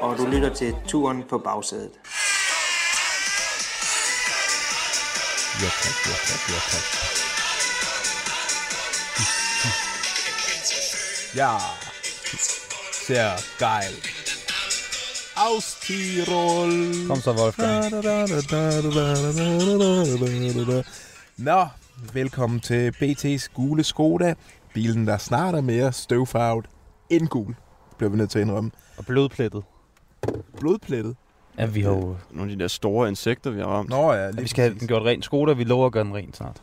Og du lytter til turen på bagsædet. Ja, tak, ja, tak, ja, tak. Ja, sehr geil. Aus Tirol. Kom så, Wolfgang. Nå, velkommen til BT's gule Skoda. Bilen, der snart er mere støvfarvet end gul, bliver vi nødt til at indrømme. Og blodplettet. Blodplettet? Ja, vi har jo nogle af de der store insekter, vi har ramt. Nå ja, vi skal have den gjort ren Skoda, vi lover at gøre den ren snart.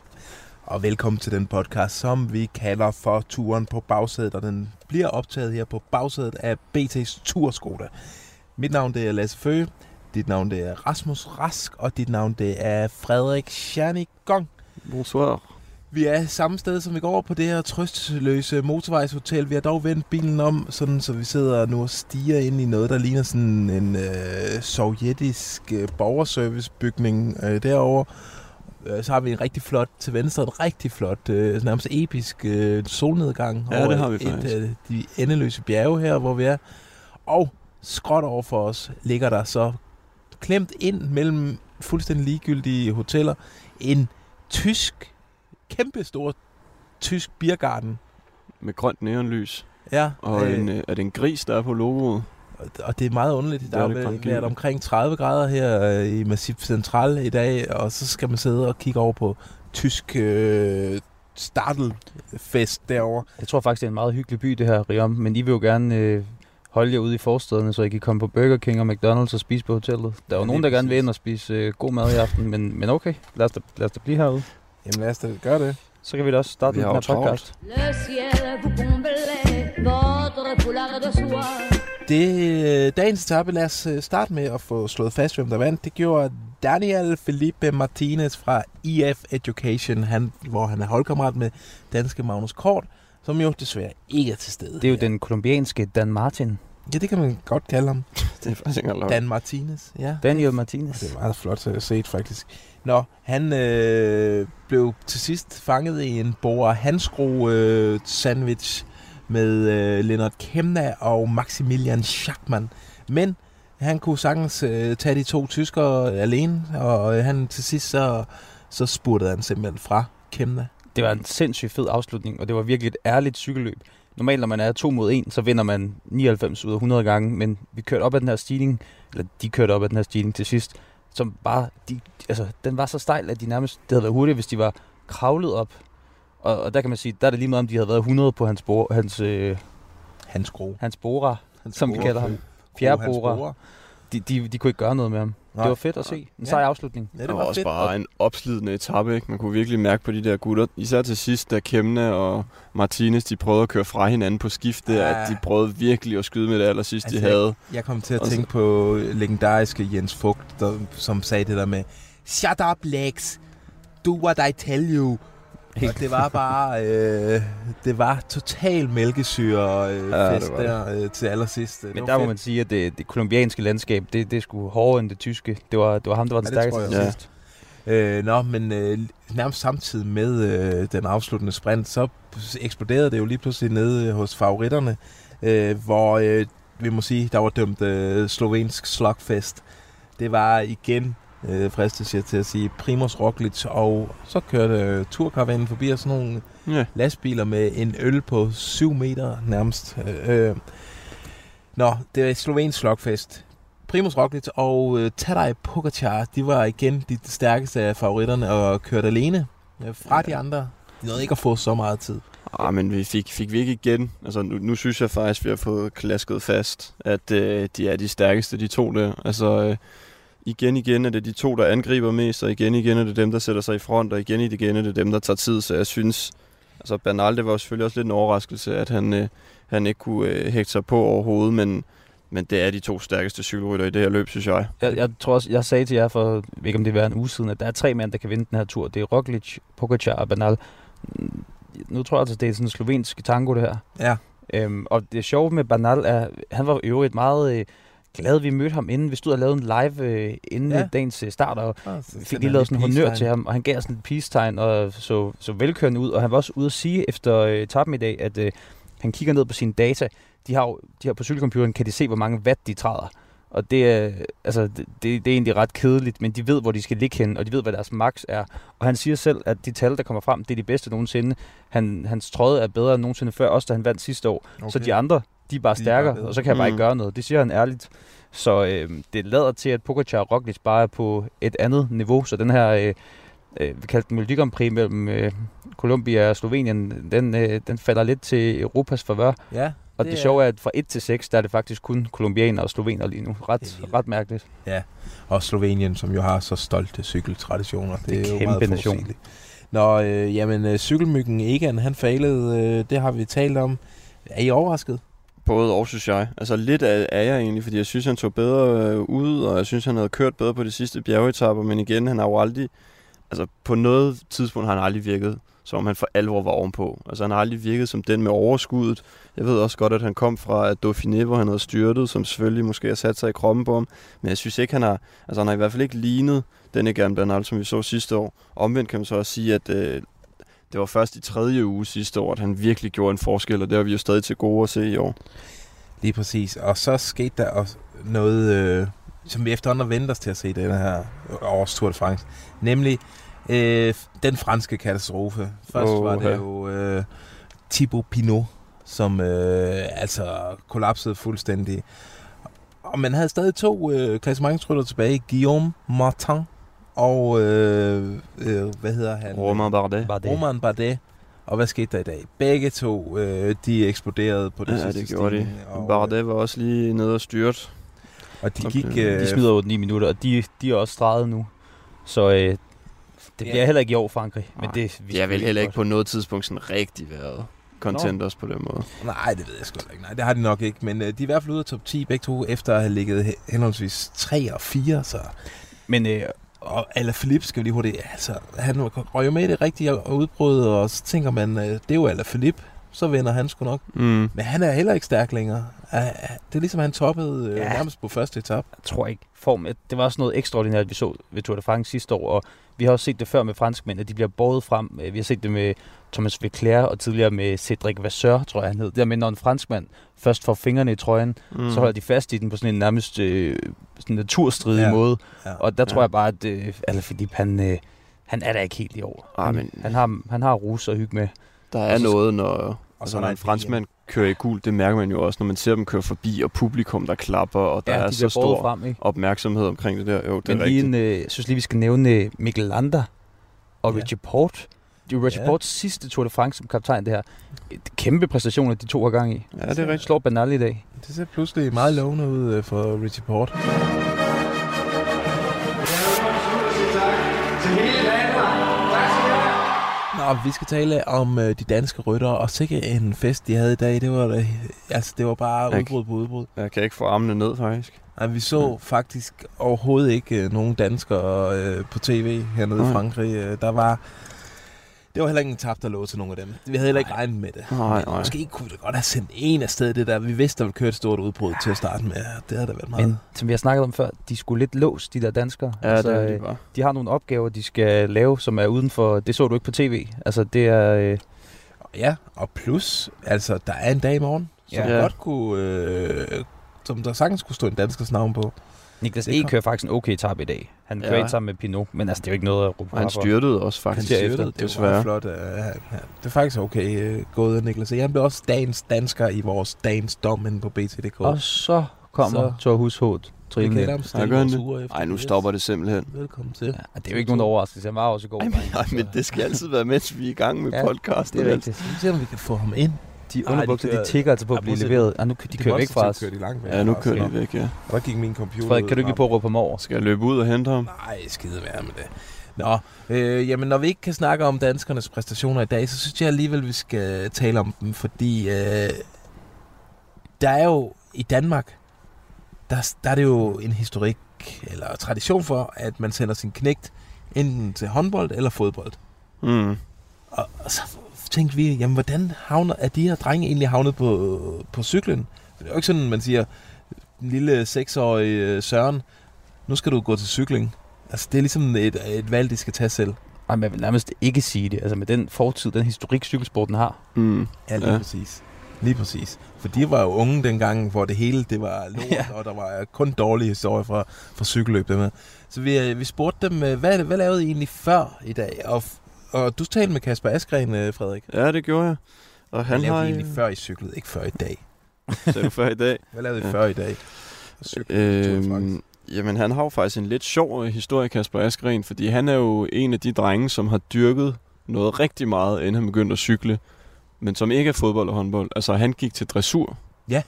Og velkommen til den podcast, som vi kalder for turen på bagsædet, og den bliver optaget her på bagsædet af BT's Tour Skoda. Mit navn det er Lasse Føge, dit navn det er Rasmus Rask, og dit navn det er Frederik Schernig. Bonsoir. Vi er samme sted, som vi går på det her trøstløse motorvejshotel. Vi har dog vendt bilen om, sådan, så vi sidder nu og stiger ind i noget, der ligner sådan en sovjetisk borgerservicebygning derovre. Så har vi en rigtig flot til venstre, en rigtig flot, nærmest episk solnedgang. Ja, over det har vi faktisk. De endeløse bjerge her, hvor vi er. Og skråt over for os ligger der så klemt ind mellem fuldstændig ligegyldige hoteller en tysk, kæmpestor tysk biergarten. Med grønt neonlys. Ja. Og er det en gris, der er på logoet? Og det er meget underligt. Det der er omkring 30 grader her i Massif Central i dag, og så skal man sidde og kigge over på tysk startelfest derovre. Jeg tror faktisk, det er en meget hyggelig by, det her Riom, men I vil jo gerne holde jer ude i forstederne, så I kan komme på Burger King og McDonald's og spise på hotellet. Der er jo nogen, der gerne vil ind og spise god mad i aften, men okay, lad os da blive herude. Jamen lad os da gøre det. Så kan vi da også starte med den her podcast. Det dagens etape, lad os starte med at få slået fast, hvem der vandt. Det gjorde Daniel Felipe Martinez fra EF Education, hvor han er holdkammerat med danske Magnus Kort, som jo desværre ikke er til stede. Det er jo den kolumbianske Dan Martin. Ja, det kan man godt kalde ham. Det er faktisk ikke lov. Dan Martinez, ja. Daniel Martinez. Det er meget flot at se faktisk. Nå, han blev til sidst fanget i en Bora Hansgrohe sandwich med Lennard Kämna og Maximilian Schachmann. Men han kunne sagtens tage de to tyskere alene, og han til sidst så spurtede han simpelthen fra Kämna. Det var en sindssygt fed afslutning, og det var virkelig et ærligt cykelløb. Normalt, når man er 2 mod 1, så vinder man 99 ud af 100 gange, men vi kørte op ad den her stigning, eller de kørte op ad den her stigning til sidst, som bare, den var så stejl, at de nærmest, det havde været hurtigt, hvis de var kravlet op. Og der kan man sige, der er det lige meget, om de havde været 100 på hans bora, hans bora, som vi kalder ham. Fjerbora. De kunne ikke gøre noget med ham. Nej. Det var fedt at se. En sej afslutning. Ja, det var også fedt. Bare en opslidende etape, ikke? Man kunne virkelig mærke på de der gutter. Især til sidst, da Kämna og Martinez, de prøvede at køre fra hinanden på skiftet, at de prøvede virkelig at skyde med det allersidst, de havde. Jeg kom til at tænke på legendariske Jens Voigt, som sagde det der med, shut up, Lex. Do what I tell you. Og det var bare, det var total mælkesyre fest der til allersidst. Men der må man sige, at det kolumbianske landskab, det er sgu hårdere end det tyske. Det var ham, der var den stærkeste til sidst. Nærmest samtidig med den afsluttende sprint, så eksploderede det jo lige pludselig nede hos favoritterne, hvor vi må sige, der var dømt slovensk slugfest. Det var igen fristes jeg til at sige Primož Roglič, og så kørte turkaravanen forbi og sådan nogle lastbiler med en øl på 7 meter nærmest. Det var et slovensk slugfest. Primož Roglič og Tadej Pogačar, de var igen de stærkeste af favoritterne og kørte alene fra de andre. De nåede ikke at få så meget tid. Men vi fik vi ikke igen. Altså, nu synes jeg faktisk, vi har fået klasket fast, at de er de stærkeste, de to der. Altså, igen er det de to, der angriber mest, og igen er det dem, der sætter sig i front, og igen er det dem, der tager tid. Så jeg synes, altså Bernal, det var selvfølgelig også lidt en overraskelse, at han ikke kunne hægte sig på overhovedet, men Men det er de to stærkeste cykelrytter i det her løb, synes jeg. Jeg tror også, jeg sagde til jer for, ikke om det var en uge siden, at der er tre mænd, der kan vinde den her tur. Det er Roglič, Pogačar og Bernal. Nu tror jeg altså, det er sådan en slovensk tango, det her. Ja. Og det sjove med Bernal er, han var øvrigt meget glad, vi mødte ham inden. Vi stod og lavede en live inden dagens start, og fik lige lavet sådan en honnør til ham, og han gav sådan et peace-tegn, og så velkørende ud. Og han var også ude at sige efter etappen i dag, at han kigger ned på sine data. De har på cykelcomputeren, kan de se, hvor mange watt de træder. Og det er, altså, det er egentlig ret kedeligt, men de ved, hvor de skal ligge hen, og de ved, hvad deres max er. Og han siger selv, at de tal, der kommer frem, det er de bedste nogensinde. Hans trøje er bedre end nogensinde før, også da han vandt sidste år. Okay. Så de andre, de er bare stærkere, og så kan jeg bare ikke gøre noget. Det siger han ærligt. Så det lader til, at Pogačar og Roglič bare er på et andet niveau. Så den her, vi kaldte den Melodi Grand Prix mellem Colombia og Slovenien, den falder lidt til Europas favør. Ja. Og det sjove er, at fra 1 til 6, der er det faktisk kun kolumbianer og slovener lige nu. Ret mærkeligt. Ja, og Slovenien, som jo har så stolte cykeltraditioner. Det er jo kæmpe nation. Nå, jamen, cykelmyggen Egan, han failede, det har vi talt om. Er I overrasket? Både og, synes jeg. Altså lidt er jeg egentlig, fordi jeg synes, han tog bedre ud, og jeg synes, han havde kørt bedre på de sidste bjergetapper, men igen, han har jo aldrig... Altså på noget tidspunkt har han aldrig virket, som om han for alvor var ovenpå. Altså han har aldrig virket som den med overskuddet. Jeg ved også godt, at han kom fra Dauphiné, hvor han havde styrtet, som selvfølgelig måske har sat sig i kroppen på ham. Men jeg synes ikke, han har i hvert fald ikke lignet den Egan Bernal, som vi så sidste år. Omvendt kan man så også sige, at det var først i 3. uge sidste år, at han virkelig gjorde en forskel, og det har vi jo stadig til gode at se i år. Lige præcis. Og så skete der også noget... som vi efterhånden venter os til at se den her års Tour de France. Nemlig den franske katastrofe. Først var det jo Thibaut Pinot, som altså kollapsede fuldstændig. Og man havde stadig to klassementsryttere tilbage. Guillaume Martin og hvad hedder han? Romain Bardet. Og hvad skete der i dag? Begge to, de eksploderede på det sidste stigning. Bardet var også lige nede og styrt. Og de smider over 9 minutter, og de er også streget nu. Så det bliver heller ikke i år, Frankrig. Men det er vel heller ikke på noget tidspunkt sådan rigtig været contenders på den måde. Nej, det ved jeg sgu ikke. Nej, det har de nok ikke. Men de er i hvert fald ude af top 10 begge to, efter at have ligget henholdsvis 3 og 4. Så. Men Alaphilippe, skal vi lige hurtigt... Altså, han røg jo med det rigtige udbrud, og så tænker man, det er jo Alaphilippe. Så vender han sgu nok. Men han er heller ikke stærk længere. Det er ligesom, han toppede nærmest på første etape. Jeg tror ikke. Det var også noget ekstraordinært, vi så ved Tour de France sidste år, og vi har også set det før med franskmænd, at de bliver båret frem. Vi har set det med Thomas Verclaire, og tidligere med Cédric Vasseur, tror jeg han hed. Det der med, når en franskmand først får fingrene i trøjen, så holder de fast i den på sådan en nærmest naturstridig måde. Ja. Og der tror jeg bare, at Alaphilippe, han er da ikke helt i år. Han har rus at hygge med. Der er noget, når... Og så når en franskmand kører i gult, det mærker man jo også, når man ser dem køre forbi, og publikum, der klapper, og der er så stor opmærksomhed omkring det der. Jo, det er rigtigt. Men jeg synes lige, vi skal nævne Mikkel Lander og Richie Porte. Det er jo Richie Portes sidste Tour de France som kaptajn, det her. Et kæmpe præstationer, de to har gang i. Ja, det er rigtigt. Slår Bernal i dag. Det ser pludselig meget lovende ud for Richie Porte. Og vi skal tale om de danske ryttere, og sikkert en fest, de havde i dag. Det var bare udbrud på udbrud. Jeg kan ikke få armene ned, faktisk. Nej, vi så faktisk overhovedet ikke nogen danskere på tv hernede i Frankrig. Det var heller ikke en tab, der lå til nogen af dem. Vi havde heller ikke regnet med det. Nej. Måske kunne vi da godt have sendt en af sted det der. Vi vidste, der ville køre et stort udbrud til at starte med. Det havde da været meget. Men som vi har snakket om før, de skulle lidt låst, de der danskere. Ja, altså, det er de bare. De har nogle opgaver, de skal lave, som er uden for... Det så du ikke på tv. Altså, det er... Ja, og plus, altså, der er en dag i morgen, som godt kunne... som der sagtens kunne stå en danskers navn på. Niklas E. kører faktisk en okay etape i dag. Han kører ikke sammen med Pinot, men altså, det er jo ikke noget at råbe. Og han styrtede også faktisk. Det var flot. Det er faktisk okay gået, Niklas E. Han blev også dagens dansker i vores dagens dom inde på BT.dk. Og så kommer Thor Hushoved. Nej, nu stopper det simpelthen. Velkommen til. Ja, det er jo ikke nogen overraskelse. Jeg var også i går. Nej, men det skal altid være, mens vi er i gang med podcasten. Det er rigtigt. Så ser vi kan få ham ind. De underbukser, de tigger altså på at blive leveret. Nu de kører væk fra os. Nu kører de væk, ja. Og der gik min computer. Frederik, kan du ikke på at råbe ham over? Skal jeg løbe ud og hente ham? Nej, skide værd med det. Nå, jamen når vi ikke kan snakke om danskernes præstationer i dag, så synes jeg alligevel, vi skal tale om dem, fordi der er jo i Danmark der er det jo en historik eller tradition for, at man sender sin knægt enten til håndbold eller fodbold. Mm. Og så tænkte vi, jamen hvordan er de her drenge egentlig havnet på cyklen? Det er jo ikke sådan, man siger, den lille 6-årige Søren, nu skal du gå til cykling. Altså det er ligesom et valg, de skal tage selv. Nej, man vil nærmest ikke sige det. Altså med den fortid, den historik cykelsporten har. Mm. Ja, lige præcis. Lige præcis. For de var jo unge dengang, hvor det hele det var lort, og der var kun dårlige historier fra cykelløb. Med. Så vi spurgte dem, hvad lavede I egentlig før i dag? Og du talte med Kasper Asgreen, Frederik. Ja, det gjorde jeg. Og han lavede egentlig før I cyklede, ikke før i dag. Så jo før i dag. Hvad lavede I før i dag? Jamen, han har jo faktisk en lidt sjov historie, Kasper Asgreen, fordi han er jo en af de drenge, som har dyrket noget rigtig meget, inden han begyndte at cykle, men som ikke er fodbold og håndbold. Altså, han gik til dressur. Ja.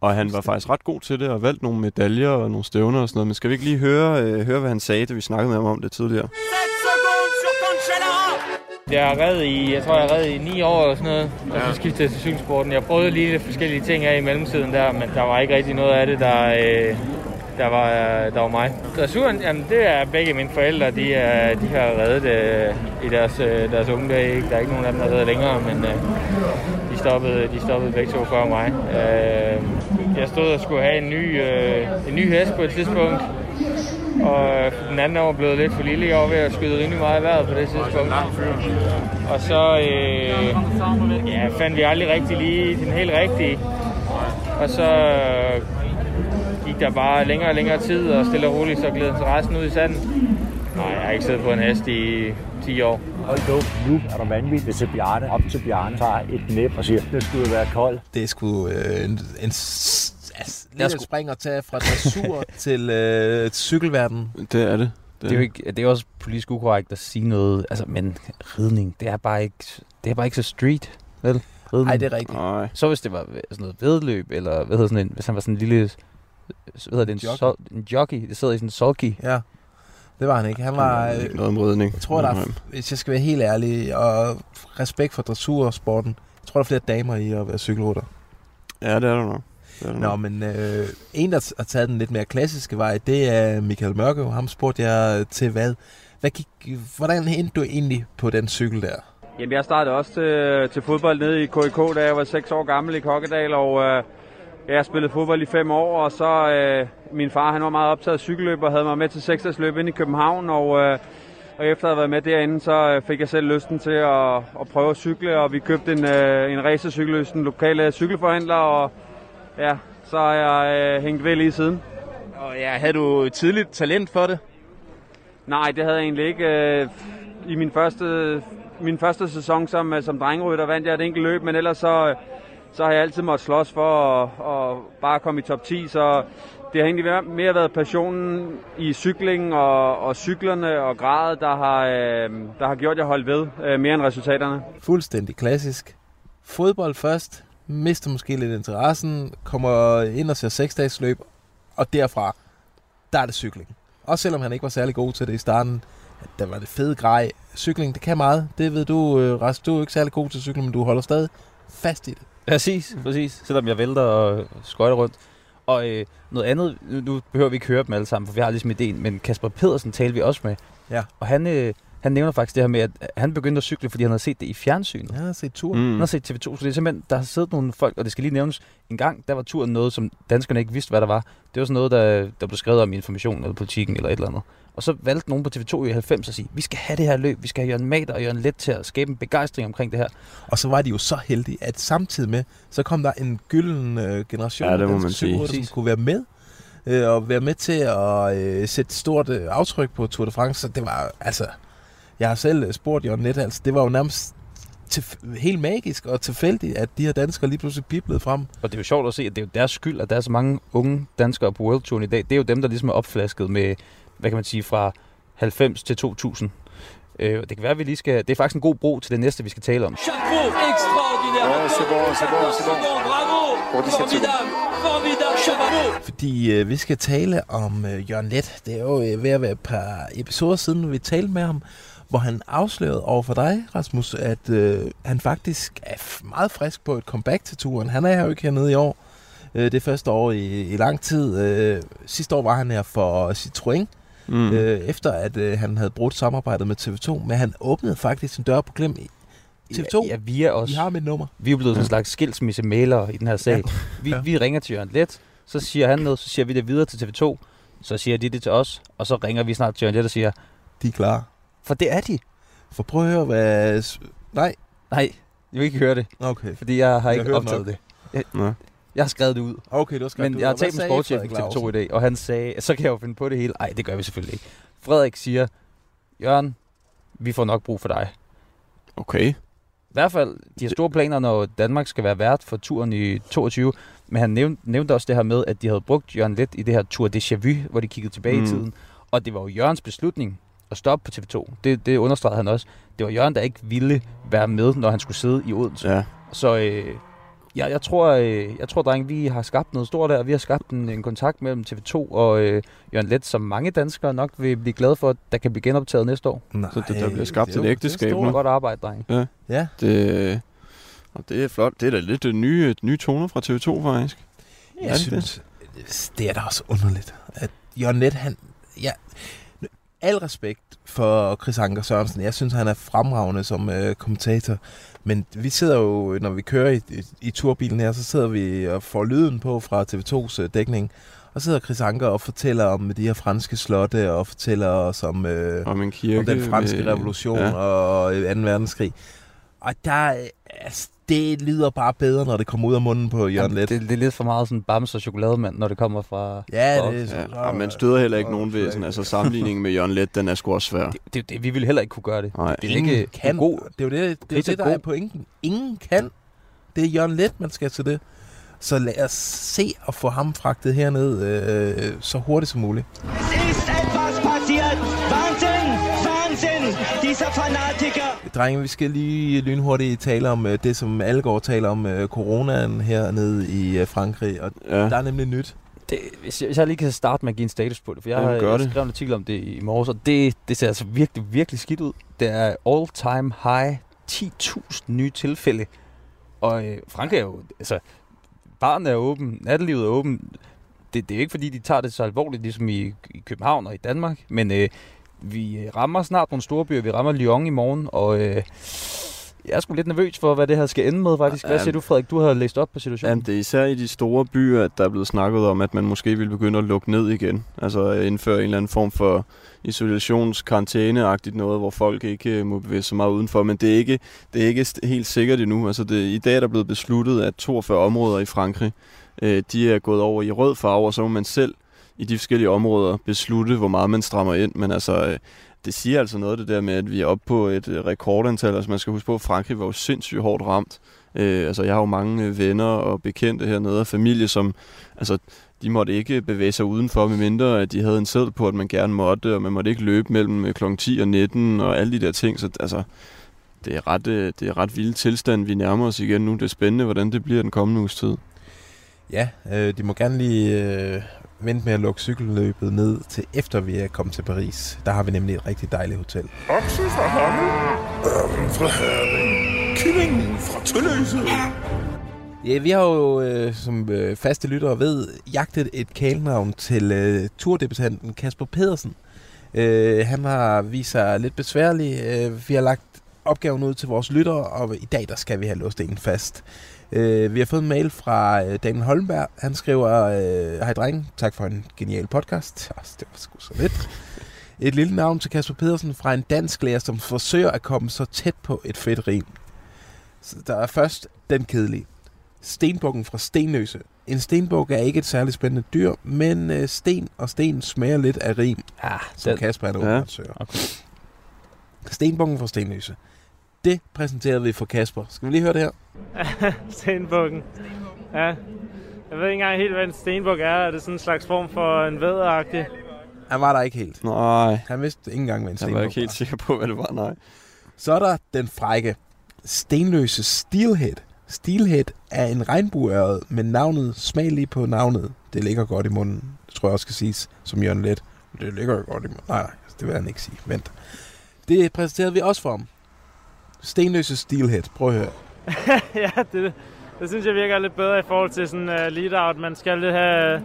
Og han var faktisk ret god til det, og valgte nogle medaljer og nogle stævner og sådan noget. Men skal vi ikke lige høre hvad han sagde, da vi snakkede med ham om det tidligere? Jeg tror, jeg er reddet i 9 år eller sådan noget, og så skiftede jeg til cykelsporten. Jeg prøvede lige lidt forskellige ting af i mellemtiden der, men der var ikke rigtig noget af det, der var mig. Dressuren, jamen det er begge mine forældre, de har reddet i deres unge dage. Der er ikke nogen af dem, der har reddet længere, men de stoppede begge to før mig. Jeg stod og skulle have en ny hest på et tidspunkt, og den anden år blev lidt for lille. Jeg var ved at skyde rimelig meget i vejret på det tidspunkt. Og så fandt vi aldrig rigtig lige den helt rigtige. Og så gik der bare længere og længere tid, og stille og roligt så gled interessen ud i sanden. Nej, jeg har ikke siddet på en hest i 10 år. Nu er der vanvittigt, hvis et Bjarne op til Bjarne tager et næb og siger, det skulle være kold. Det skulle en lille spring at tage fra dressur til cykelverdenen. Det er det. Det er jo ikke, det er også politisk ukorrekt at sige noget, altså, men ridning, det er bare ikke så street, vel? Nej, det er rigtigt. Ej. Så hvis det var sådan noget vedløb, eller hvad hedder sådan en, hvis han var sådan en lille, hvad hedder det, en jockey, det sidder i sådan en sulky. Ja, det var han ikke. Han var noget om ridning. Jeg tror, hvis jeg skal være helt ærlig, og respekt for dressursporten, jeg tror, der er flere damer i at være cykelrytter. Ja, det er der nok. Nå, men en, der har taget den lidt mere klassiske vej, det er Michael Mørke. Ham spurgte jeg til, hvordan endte du egentlig på den cykel der? Jamen, jeg startede også til fodbold nede i KIK, da jeg var 6 år gammel i Kokkedal, og jeg spillede fodbold i 5 år, og så min far, han var meget optaget af cykelløb, og havde mig med til 6-dagsløb inde i København, og efter at have været med derinde, så fik jeg selv lysten til at prøve at cykle, og vi købte en racercykel hos den lokale cykelforhandler, og ja, så har jeg hængt ved lige siden. Og ja, havde du tidligt talent for det? Nej, det havde jeg egentlig ikke. I min første sæson som drengerytter vandt jeg et enkelt løb, men ellers så har jeg altid måttet slås for at bare komme i top 10. Så det har egentlig mere været passionen i cykling og cyklerne og gradet, der har gjort, at jeg holdt ved mere end resultaterne. Fuldstændig klassisk. Fodbold først. Mister måske lidt interessen, kommer ind og ser 6-dagsløb, og derfra, der er det cykling. Også selvom han ikke var særlig god til det i starten, der var det fede grej. Cykling, det kan meget. Det ved du, Rasmus, du er ikke særlig god til cykling, men du holder stadig fast i det. Præcis. Selvom jeg vælter og skøjter rundt. Og noget andet, nu behøver vi ikke høre dem alle sammen, for vi har ligesom ideen, men Kasper Pedersen talte vi også med. Ja. Og han nævner faktisk det her med, at han begyndte at cykle, fordi han havde set det i fjernsynet. Han havde set Tour. Mm. Han havde set TV2, så det er simpelthen, der har siddet nogle folk, og det skal lige nævnes, en gang, der var Touren noget, som danskerne ikke vidste, hvad der var. Det var sådan noget, der blev skrevet om i Information eller Politikken eller et eller andet. Og så valgte nogen på TV2 i 90 at sige, vi skal have det her løb, vi skal have Jørgen Mader og Jørgen Leth til at skabe en begejstring omkring det her. Og så var de jo så heldige, at samtidig med, så kom der en gylden generation af danske cykelryttere, som kunne være med. Og være med til at sætte stort aftryk på Tour de France, så det var altså. Jeg har selv spurgt Jørgen Leth, altså det var jo nærmest helt magisk og tilfældigt, at de her danskere lige pludselig piblede frem. Og det er jo sjovt at se, at det er jo deres skyld, at der er så mange unge danskere på World Touren i dag. Det er jo dem, der ligesom er opflasket med, hvad kan man sige, fra 90 til 2000. Det kan være, at vi lige skal. Det er faktisk en god bro til det næste, vi skal tale om. Chapeau, extraordinaire. Ja, c'est bon. Bravo, formidable, chapeau. Fordi vi skal tale om Jørgen Leth. Det er jo ved at være et par episoder siden, vi talte med ham, hvor han afslørede over for dig, Rasmus, at han faktisk er meget frisk på et comeback til Touren. Han er jo ikke hernede i år. Det første år i lang tid. Sidste år var han her for Citroën, efter at han havde brugt samarbejdet med TV2, men han åbnede faktisk sin dør på klem. TV2, ja, vi er også, I har mit nummer. Vi er blevet en slags skilsmissemælere i den her sag. Ja. Vi ringer til Jørgen Leth, så siger han noget, så siger vi det videre til TV2, så siger de det til os, og så ringer vi snart til Jørgen Leth og siger, de er klar. For det er de. For prøv at høre, hvad... Nej, jeg vil ikke høre det. Okay. Fordi jeg har ikke optaget det. Jeg har skrevet det ud. Okay, du har skrevet det ud. Men jeg har talt med sportschefen på TV2 i dag, og han sagde, så kan jeg jo finde på det hele. Nej, det gør vi selvfølgelig ikke. Frederik siger, Jørgen, vi får nok brug for dig. Okay. I hvert fald, de har store planer, når Danmark skal være vært for turen i 2022. Men han nævnte også det her med, at de havde brugt Jørgen Leth i det her Tour de Chavu, hvor de kiggede tilbage i tiden. Og det var jo Jørgens beslutning at stoppe på TV2. Det understregede han også. Det var Jørgen, der ikke ville være med, når han skulle sidde i Odense. Ja. Så jeg tror, dreng, vi har skabt noget stort der. Vi har skabt en kontakt mellem TV2 og Jørgen Leth, som mange danskere nok vil blive glade for, at der kan blive genoptaget næste år. Nej, så der bliver skabt et ægteskab. Det er godt arbejde, dreng. Ja. Ja. Det er flot. Det er da lidt nye toner fra TV2, faktisk. Ja, jeg synes, det er da også underligt, at Jørgen Leth, han... Ja. Al respekt for Chris Anker Sørensen. Jeg synes, han er fremragende som kommentator. Men vi sidder jo, når vi kører i turbilen her, så sidder vi og får lyden på fra TV2's dækning. Og sidder Chris Anker og fortæller om de her franske slotte, og fortæller os om den franske revolution og 2. verdenskrig. Og der... Altså, det lyder bare bedre, når det kommer ud af munden på Jørgen Leth. Det er lidt for meget sådan bams og chokolademand, når det kommer fra... Ja, det er sådan. Ja, man støder heller ikke nogen ved sådan. Altså, sammenligningen med Jørgen Leth, den er sgu også svær. Det, vi ville heller ikke kunne gøre det. Nej. Det er ikke kan. God. Det er jo det der er pointen. Ingen kan. Det er Jørgen Leth, man skal til det. Så lad os se at få ham fragtet herned så hurtigt som muligt. Drenge, vi skal lige lynhurtigt tale om det, som alle går og taler om, coronaen hernede i Frankrig, og der er nemlig nyt. Hvis jeg lige kan starte med at give en status på det, for jeg har skrevet en artikel om det i morges, og det ser altså virkelig, virkelig skidt ud. Det er all-time high, 10.000 nye tilfælde, og Frankrig er jo, altså, baren er åben, nattelivet er åben. Det er jo ikke, fordi de tager det så alvorligt, ligesom i København og i Danmark, men... Vi rammer snart nogle store byer. Vi rammer Lyon i morgen, og jeg er sgu lidt nervøs for, hvad det her skal ende med, faktisk. Hvad siger du, Frederik? Du har læst op på situationen. Jamen, det er især i de store byer, at der er blevet snakket om, at man måske vil begynde at lukke ned igen. Altså indføre en eller anden form for isolationskarantæne-agtigt noget, hvor folk ikke må bevæge sig meget udenfor. Men det er ikke helt sikkert endnu. Altså i dag er der blevet besluttet, at 42 områder i Frankrig, de er gået over i rød farve, og så må man selv i de forskellige områder beslutte, hvor meget man strammer ind. Men altså, det siger altså noget, det der med, at vi er oppe på et rekordantal. Altså, man skal huske på, at Frankrig var jo sindssygt hårdt ramt. Altså, jeg har jo mange venner og bekendte hernede og familie, som... Altså, de måtte ikke bevæge sig udenfor, medmindre at de havde en seddel på, at man gerne måtte, og man måtte ikke løbe mellem kl. 10 og 19 og alle de der ting. Så altså, det er ret vilde tilstand, vi nærmer os igen nu. Det er spændende, hvordan det bliver den kommende uges tid. Ja, de må gerne lige... vente med at lukke cykelløbet ned til efter vi er kommet til Paris. Der har vi nemlig et rigtig dejligt hotel. Okse fra Hammel, ørnen fra Herning, kyllingen fra Tølløse. Ja, vi har jo, som faste lyttere ved, jagtet et kælenavn til turdebutanten Kasper Pedersen. Han har vist sig lidt besværlig. Vi har lagt opgaven ud til vores lyttere, og i dag der skal vi have låst en fast. Vi har fået en mail fra Daniel Holmberg. Han skriver, hej drenge, tak for en genial podcast. Det var sgu så lidt. Et lille navn til Kasper Pedersen fra en dansk lærer, som forsøger at komme så tæt på et fedt rim. Så der er først den kedelige. Stenbukken fra Stenløse. En stenbuk er ikke et særligt spændende dyr, men sten og sten smager lidt af rim, som Kasper er der søger. Okay. Stenbukken fra Stenløse. Det præsenterede vi for Kasper. Skal vi lige høre det her? Stenbukken. Ja. Jeg ved ikke engang helt, hvad en stenbuk er. Er det sådan en slags form for en vædderagtig? Han var der ikke helt. Nej. Han vidste ikke engang, hvad en stenbuk var. Han var ikke helt sikker på, hvad det var, nej. Så er der den frække. Stenløse Steelhead. Steelhead er en regnbueørred med navnet. Smag lige på navnet. Det ligger godt i munden. Det tror jeg også skal siges som Jørgen Leth. Det ligger jo godt i munden. Nej, det vil han ikke sige. Vent. Det præsenterede vi også for ham. Stenløse Steelhead. Prøv at høre. Ja, det det synes jeg virker lidt bedre i forhold til sådan lead-out. Man skal lidt have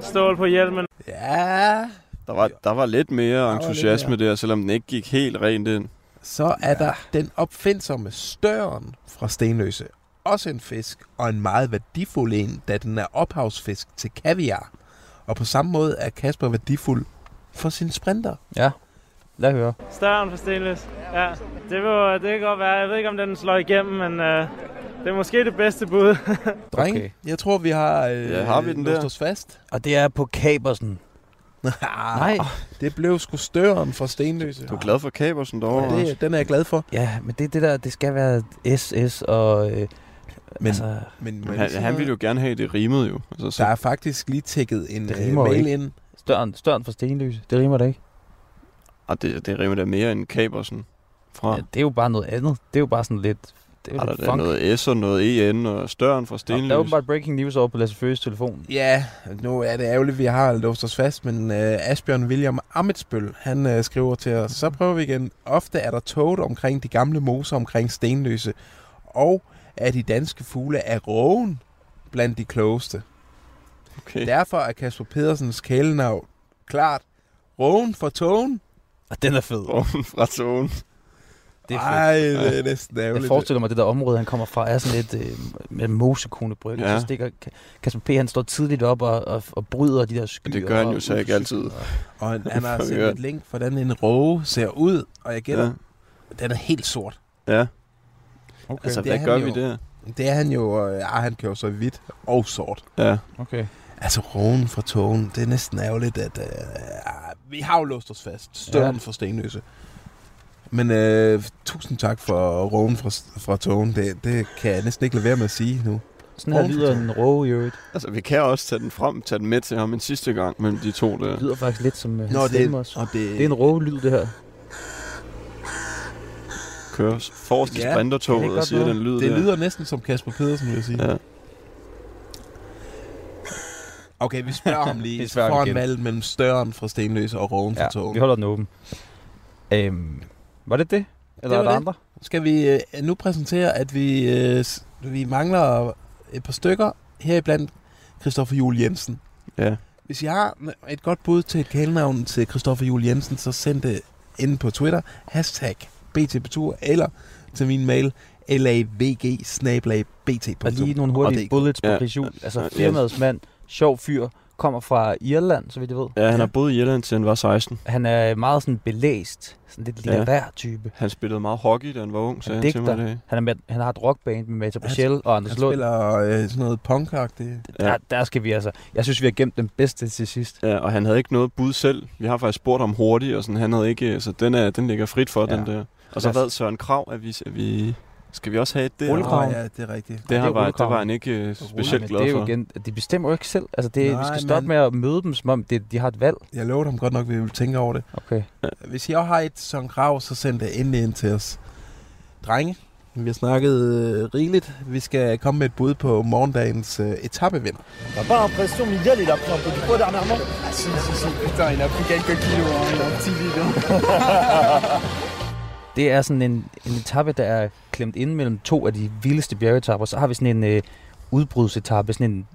stål på hjelmen. Ja, der var lidt mere entusiasme der, selvom den ikke gik helt rent ind. Så er der den opfindsomme støren fra Stenløse. Også en fisk, og en meget værdifuld en, da den er ophavsfisk til kaviar. Og på samme måde er Kasper værdifuld for sin sprinter. Ja, lad høre. Støren fra Stenløse. Ja, det kan godt være. Jeg ved ikke, om den slår igennem, men det er måske det bedste bud. Drenge, okay. Jeg tror, vi har låst os fast. Og det er på Kapersen. Nej, det blev sgu støren fra Stenløse. Du er glad for Kapersen derovre. Ja, den er jeg glad for. Ja, men det er det der, det skal være SS og... han ville jo gerne have det rimet jo. Altså, så. Der er faktisk lige tækket en mail ind. Støren fra Stenløse, det rimer da ikke. Og det rimer da mere end Kapersen fra. Ja, det er jo bare noget andet. Det er jo bare sådan lidt... der er noget S og noget EN og støren fra Stenløse. Der er åbenbart breaking news over på Lasse Føges telefon. Ja, nu er det ærgerligt, vi har låst os fast, men Asbjørn William Amitsbøl, han skriver til os, så prøver vi igen. Ofte er der tåget omkring de gamle moser omkring Stenløse, og at de danske fugle er rågen blandt de klogeste. Okay. Derfor er Kasper Pedersens kælenavn klart rågen fra tågen. Og den er fed. Rågen fra tågen. Nej, det er næsten ærgerligt. Jeg forestiller mig, at det der område, han kommer fra, er sådan lidt med mosekonebryg. Ja. Så stikker Kasper P. Han står tidligt op og bryder de der skyer. Det gør han jo så ikke altid. Og han har sendt et link, hvordan en råge ser ud. Og jeg gætter, den er helt sort. Ja. Okay. Altså, hvad gør vi der? Det er han jo... han kører så hvidt og sort. Ja. Okay. Altså, rågen fra tågen, det er næsten ærgerligt, at... vi har jo låst os fast. Støren for Stenløse. Men tusind tak for rågen fra tågen. Det kan jeg næsten ikke lade være med at sige nu. Sådan her lyder en råge i øvrigt. Altså, vi kan også tage den med til ham en sidste gang mellem de to der. Det lyder faktisk lidt som hans stemme også. Det er en rågelyd, det her. Kører forrest i sprintertoget og siger den lyd. Det lyder næsten som Kasper Pedersen, vil jeg sige. Ja. Okay, vi spørger ham lige. Foran valget mellem støren fra Stenløse og rågen fra tågen. Vi holder den åben. Var det det? Eller det var der andre? Skal vi nu præsentere, at vi mangler et par stykker, heriblandt Christoffer Juel Jensen. Ja. Hvis I har et godt bud til et kælenavn til Christoffer Juel Jensen, så send det inde på Twitter, #BTBTur, eller til min mail, lavg@bt.com. Og lige nogle hurtige bullets på Chris Juhl. Altså firmadsmand, sjov fyr, kommer fra Irland, så vidt jeg ved. Ja, han har boet i Irland til han var 16. Han er meget sådan belæst, sådan lidt litterær type. Han spillede meget hockey, da han var ung, så han til mig det. Han har et rockband med Mata Pichel og Anders Lund. Han spiller sådan noget punkagtigt. Der skal vi altså. Jeg synes, vi har gemt den bedste til sidst. Ja, og han havde ikke noget bud selv. Vi har faktisk spurgt ham hurtigt, og sådan, han havde ikke, så den ligger frit for den der. Og så hvad Søren Krag, at vi skal vi også have et der? Rullekrav. Ja, det er rigtigt. Det var han ikke specielt glad for. Det er jo igen, de bestemmer jo ikke selv. Altså, vi skal stoppe med at møde dem, som om de har et valg. Jeg lovede ham godt nok, vi ville tænke over det. Okay. Ja. Hvis I også har et Søren Krav, så send det endelig ind til os. Drenge, vi har snakket rigeligt. Vi skal komme med et bud på morgendagens etapevinder. Der er bare impression, Miguel, il a pris un peu du poids dernièrement. Ah, si. Putain, il a pris quelques kilos en 10 videre. Det er sådan en etape, der er klemt ind mellem to af de vildeste bjergetapper. Så har vi sådan en udbrudsetappe, sådan en,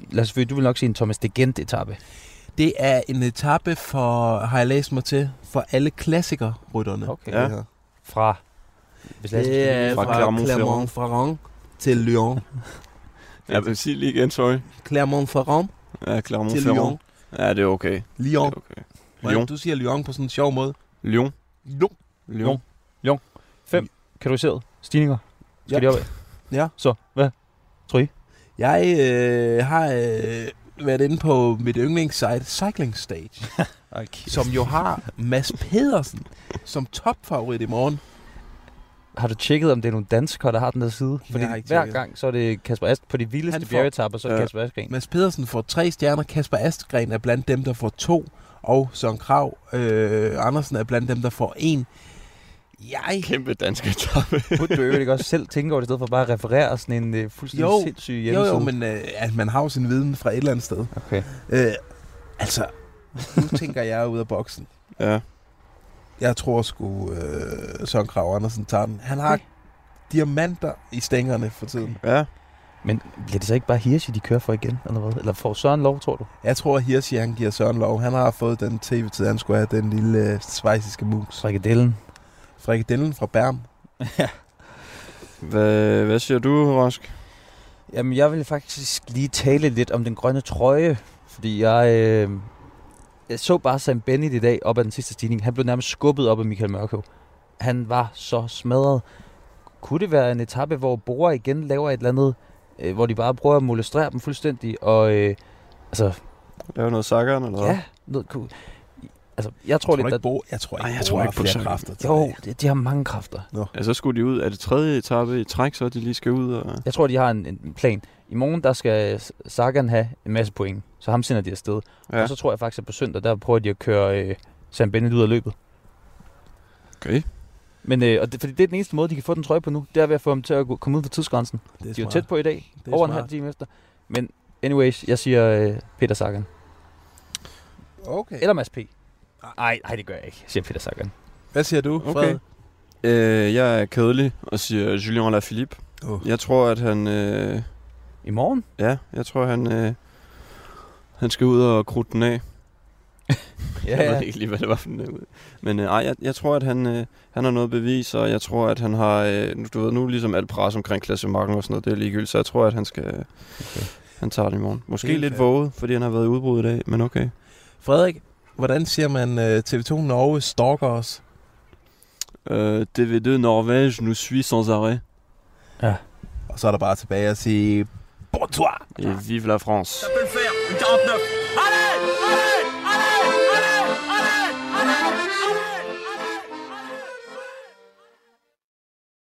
du vil nok sige en Thomas de Gent-etape. Det er en etape for, har jeg læst mig til, for alle klassikerrytterne. Okay. Ja. Fra Clermont-Ferrand til Lyon. Jeg vil sige lige igen, sorry. Clermont-Ferrand til Lyon. Ja, det er okay. Lyon. Hvordan du siger Lyon på sådan en sjov måde? Lyon. 5 kategoriserede stigninger. Skal de op ad? Ja. Så, hvad tror I? Jeg har været inde på mit yndlingssite, Cycling Stage, okay. Som jo har Mads Pedersen som topfavorit i morgen. Har du tjekket, om det er nogle danskere, der har den der side? Fordi hver gang, så er det Kasper Asgreen på de vildeste bjergetapper, så er Kasper Asgreen. Mads Pedersen får 3 stjerner, Kasper Asgreen er blandt dem, der får 2, og Søren Krag Andersen er blandt dem, der får 1. Kæmpe danske etape. Burde du ikke også selv tænke over det, i stedet for bare at referere sådan en fuldstændig sindssyg hjemmeside? Jo, men man har jo sin viden fra et eller andet sted. Okay. Nu tænker jeg ud af boksen. Ja. Jeg tror sgu, Søren Krag Andersen tager den. Han har diamanter i stængerne for tiden. Ja. Men bliver det så ikke bare Hirsi, de kører for igen? Eller hvad? Eller får Søren lov, tror du? Jeg tror, at Hirsi han giver Søren lov. Han har fået den tv-tid, han skulle have, den lille svejsiske mus. Frikadellen fra Bern. Ja. Hvad siger du, Rosk? Jamen, jeg vil faktisk lige tale lidt om den grønne trøje. Fordi jeg så bare Sam Bennett i dag op ad den sidste stigning. Han blev nærmest skubbet op af Michael Mørkøv. Han var så smadret. Kunne det være en etape, hvor Bora igen laver et eller andet, hvor de bare prøver at molestrere dem fuldstændig, og laver noget Sagan, eller hvad? Ja, noget cool. Altså, jeg tror ikke på flere kræfter. Jo, de har mange kræfter. Ja, så skulle de ud. Er det tredje etape i træk, så de lige skal ud? Og... Jeg tror, de har en plan. I morgen, der skal Sagan have en masse point, så ham sender de afsted. Ja. Og så tror jeg faktisk, at på søndag, der prøver de at køre Sam Bennett ud af løbet. Okay. Men fordi det er den eneste måde, de kan få den trøje på nu, det er ved at få dem til at komme ud for tidsgrænsen. Det er de jo tæt på i dag, over smart. En halv time efter. Men anyways, jeg siger Peter Sagan. Okay. Eller Mads P. Nej, det gør jeg ikke, siger Peter Sagan. Hvad siger du, Frederik? Okay. Jeg er kedelig og siger Julian Alaphilippe. Jeg tror, at han... I morgen? Ja, jeg tror, han skal ud og krudte den af. Ja, jeg ved ikke lige, hvad det var for den. Men jeg tror, at han har noget bevis, og jeg tror, at han har... Nu ligesom alt pres omkring klassemarken og sådan noget, det er ligegyldigt, så jeg tror, at han skal... Okay. Han tager den i morgen. Måske helt lidt våget, fordi han har været i udbrud i dag, men okay. Frederik, hvordan siger man TV2 Norge stalker os? TV2 Norvège nous suit sans arrêt. Ja. Og så er der bare tilbage at sige... Bonsoir! Et vive la France! Ça peut le faire, 49. Allez! Allez!